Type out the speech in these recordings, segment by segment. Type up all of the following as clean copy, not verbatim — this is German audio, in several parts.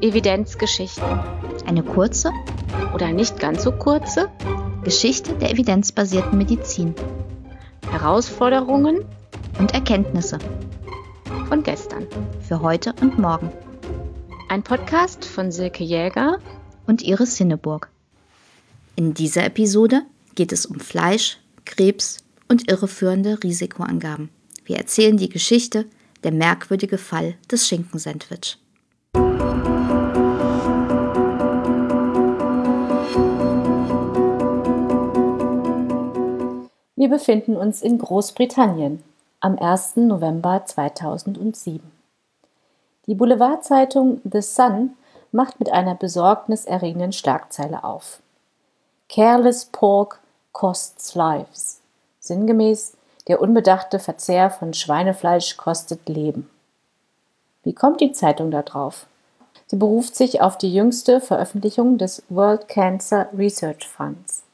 Evidenzgeschichten. Eine kurze oder nicht ganz so kurze Geschichte der evidenzbasierten Medizin. Herausforderungen und Erkenntnisse von gestern, für heute und morgen. Ein Podcast von Silke Jäger und Iris Sinneburg. In dieser Episode geht es um Fleisch, Krebs und irreführende Risikoangaben. Wir erzählen die Geschichte, der merkwürdige Fall des Schinkensandwich. Wir befinden uns in Großbritannien am 1. November 2007. Die Boulevardzeitung The Sun macht mit einer besorgniserregenden Schlagzeile auf. Careless Pork Costs Lives. Sinngemäß, der unbedachte Verzehr von Schweinefleisch kostet Leben. Wie kommt die Zeitung da drauf? Sie beruft sich auf die jüngste Veröffentlichung des World Cancer Research Funds.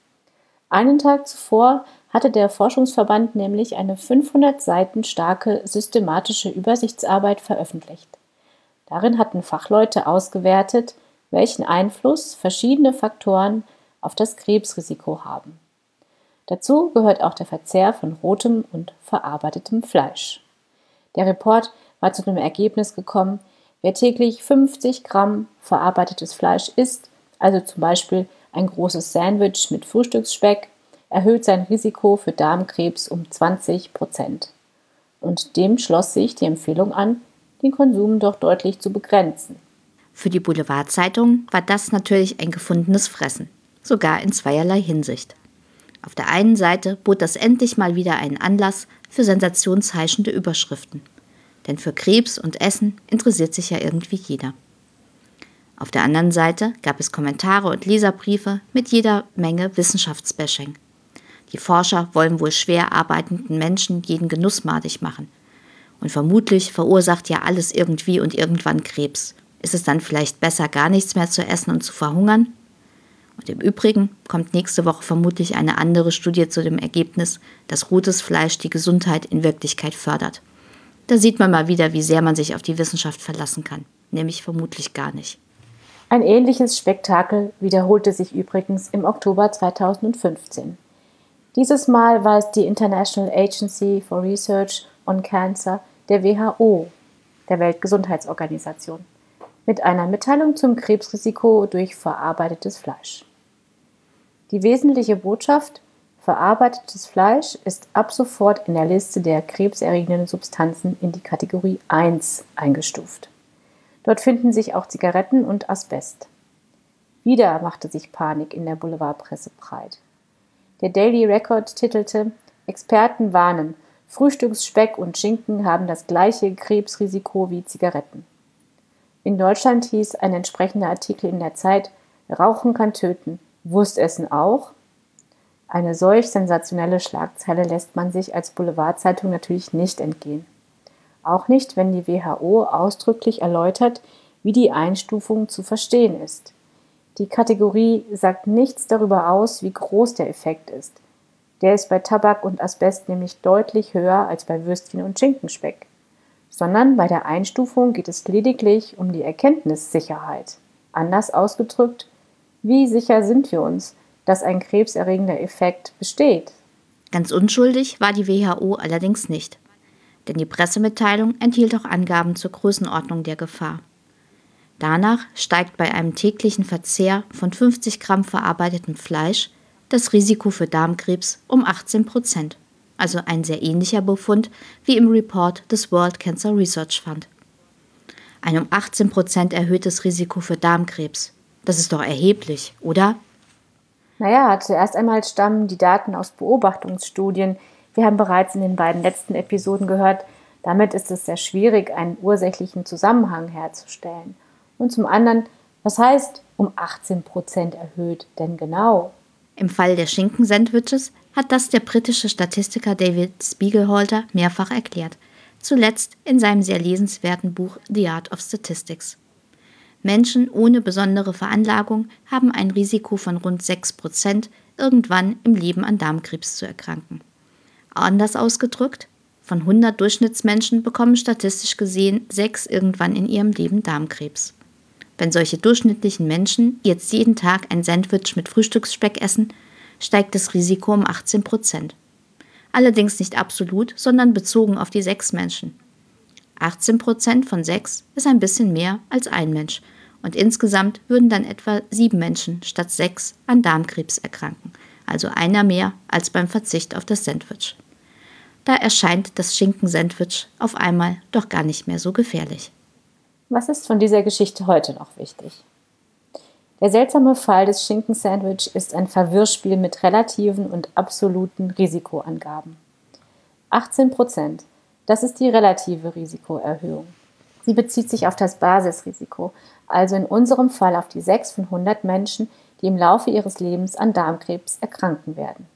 Einen Tag zuvor hatte der Forschungsverband nämlich eine 500 Seiten starke systematische Übersichtsarbeit veröffentlicht. Darin hatten Fachleute ausgewertet, welchen Einfluss verschiedene Faktoren auf das Krebsrisiko haben. Dazu gehört auch der Verzehr von rotem und verarbeitetem Fleisch. Der Report war zu dem Ergebnis gekommen, wer täglich 50 Gramm verarbeitetes Fleisch isst, also zum Beispiel ein großes Sandwich mit Frühstücksspeck, erhöht sein Risiko für Darmkrebs um 20%. Und dem schloss sich die Empfehlung an, den Konsum doch deutlich zu begrenzen. Für die Boulevardzeitung war das natürlich ein gefundenes Fressen, sogar in zweierlei Hinsicht. Auf der einen Seite bot das endlich mal wieder einen Anlass für sensationsheischende Überschriften. Denn für Krebs und Essen interessiert sich ja irgendwie jeder. Auf der anderen Seite gab es Kommentare und Leserbriefe mit jeder Menge Wissenschaftsbashing. Die Forscher wollen wohl schwer arbeitenden Menschen jeden Genuss madig machen. Und vermutlich verursacht ja alles irgendwie und irgendwann Krebs. Ist es dann vielleicht besser, gar nichts mehr zu essen und zu verhungern? Und im Übrigen kommt nächste Woche vermutlich eine andere Studie zu dem Ergebnis, dass rotes Fleisch die Gesundheit in Wirklichkeit fördert. Da sieht man mal wieder, wie sehr man sich auf die Wissenschaft verlassen kann. Nämlich vermutlich gar nicht. Ein ähnliches Spektakel wiederholte sich übrigens im Oktober 2015. Dieses Mal war es die International Agency for Research on Cancer, der WHO, der Weltgesundheitsorganisation, mit einer Mitteilung zum Krebsrisiko durch verarbeitetes Fleisch. Die wesentliche Botschaft: Verarbeitetes Fleisch ist ab sofort in der Liste der krebserregenden Substanzen in die Kategorie 1 eingestuft. Dort finden sich auch Zigaretten und Asbest. Wieder machte sich Panik in der Boulevardpresse breit. Der Daily Record titelte: Experten warnen, Frühstücksspeck und Schinken haben das gleiche Krebsrisiko wie Zigaretten. In Deutschland hieß ein entsprechender Artikel in der Zeit: Rauchen kann töten, Wurstessen auch? Eine solch sensationelle Schlagzeile lässt man sich als Boulevardzeitung natürlich nicht entgehen. Auch nicht, wenn die WHO ausdrücklich erläutert, wie die Einstufung zu verstehen ist. Die Kategorie sagt nichts darüber aus, wie groß der Effekt ist. Der ist bei Tabak und Asbest nämlich deutlich höher als bei Würstchen und Schinkenspeck. Sondern bei der Einstufung geht es lediglich um die Erkenntnissicherheit. Anders ausgedrückt, wie sicher sind wir uns, dass ein krebserregender Effekt besteht? Ganz unschuldig war die WHO allerdings nicht, denn die Pressemitteilung enthielt auch Angaben zur Größenordnung der Gefahr. Danach steigt bei einem täglichen Verzehr von 50 Gramm verarbeitetem Fleisch das Risiko für Darmkrebs um 18%, also ein sehr ähnlicher Befund wie im Report des World Cancer Research Fund. Ein um 18% erhöhtes Risiko für Darmkrebs, das ist doch erheblich, oder? Naja, zuerst einmal stammen die Daten aus Beobachtungsstudien. Wir haben bereits in den beiden letzten Episoden gehört, damit ist es sehr schwierig, einen ursächlichen Zusammenhang herzustellen. Und zum anderen, was heißt um 18% erhöht denn genau? Im Fall der Schinkensandwiches hat das der britische Statistiker David Spiegelhalter mehrfach erklärt. Zuletzt in seinem sehr lesenswerten Buch The Art of Statistics. Menschen ohne besondere Veranlagung haben ein Risiko von rund 6%, irgendwann im Leben an Darmkrebs zu erkranken. Anders ausgedrückt, von 100 Durchschnittsmenschen bekommen statistisch gesehen 6 irgendwann in ihrem Leben Darmkrebs. Wenn solche durchschnittlichen Menschen jetzt jeden Tag ein Sandwich mit Frühstücksspeck essen, steigt das Risiko um 18%. Allerdings nicht absolut, sondern bezogen auf die 6 Menschen. 18% von 6 ist ein bisschen mehr als ein Mensch und insgesamt würden dann etwa 7 Menschen statt 6 an Darmkrebs erkranken, also einer mehr als beim Verzicht auf das Sandwich. Da erscheint das Schinkensandwich auf einmal doch gar nicht mehr so gefährlich. Was ist von dieser Geschichte heute noch wichtig? Der seltsame Fall des Schinkensandwich ist ein Verwirrspiel mit relativen und absoluten Risikoangaben. 18%, das ist die relative Risikoerhöhung. Sie bezieht sich auf das Basisrisiko, also in unserem Fall auf die 6 von 100 Menschen, die im Laufe ihres Lebens an Darmkrebs erkranken werden.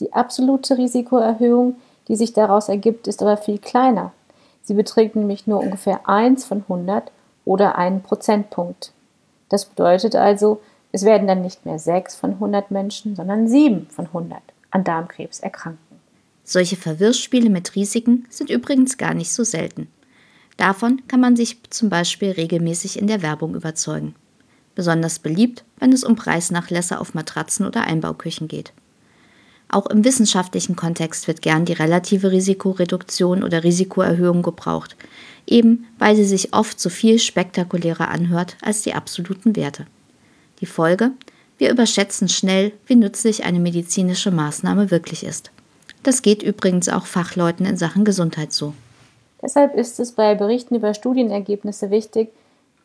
Die absolute Risikoerhöhung, die sich daraus ergibt, ist aber viel kleiner. Sie beträgt nämlich nur ungefähr 1 von 100 oder einen Prozentpunkt. Das bedeutet also, es werden dann nicht mehr 6 von 100 Menschen, sondern 7 von 100 an Darmkrebs erkranken. Solche Verwirrspiele mit Risiken sind übrigens gar nicht so selten. Davon kann man sich zum Beispiel regelmäßig in der Werbung überzeugen. Besonders beliebt, wenn es um Preisnachlässe auf Matratzen oder Einbauküchen geht. Auch im wissenschaftlichen Kontext wird gern die relative Risikoreduktion oder Risikoerhöhung gebraucht, eben weil sie sich oft so viel spektakulärer anhört als die absoluten Werte. Die Folge? Wir überschätzen schnell, wie nützlich eine medizinische Maßnahme wirklich ist. Das geht übrigens auch Fachleuten in Sachen Gesundheit so. Deshalb ist es bei Berichten über Studienergebnisse wichtig,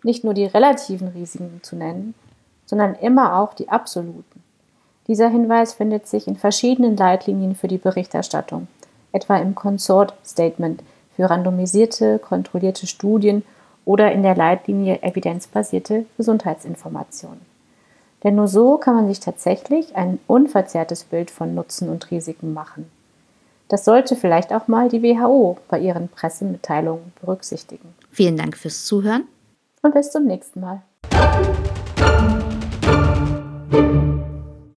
nicht nur die relativen Risiken zu nennen, sondern immer auch die absoluten. Dieser Hinweis findet sich in verschiedenen Leitlinien für die Berichterstattung, etwa im Consort Statement für randomisierte, kontrollierte Studien oder in der Leitlinie evidenzbasierte Gesundheitsinformation. Denn nur so kann man sich tatsächlich ein unverzerrtes Bild von Nutzen und Risiken machen. Das sollte vielleicht auch mal die WHO bei ihren Pressemitteilungen berücksichtigen. Vielen Dank fürs Zuhören und bis zum nächsten Mal.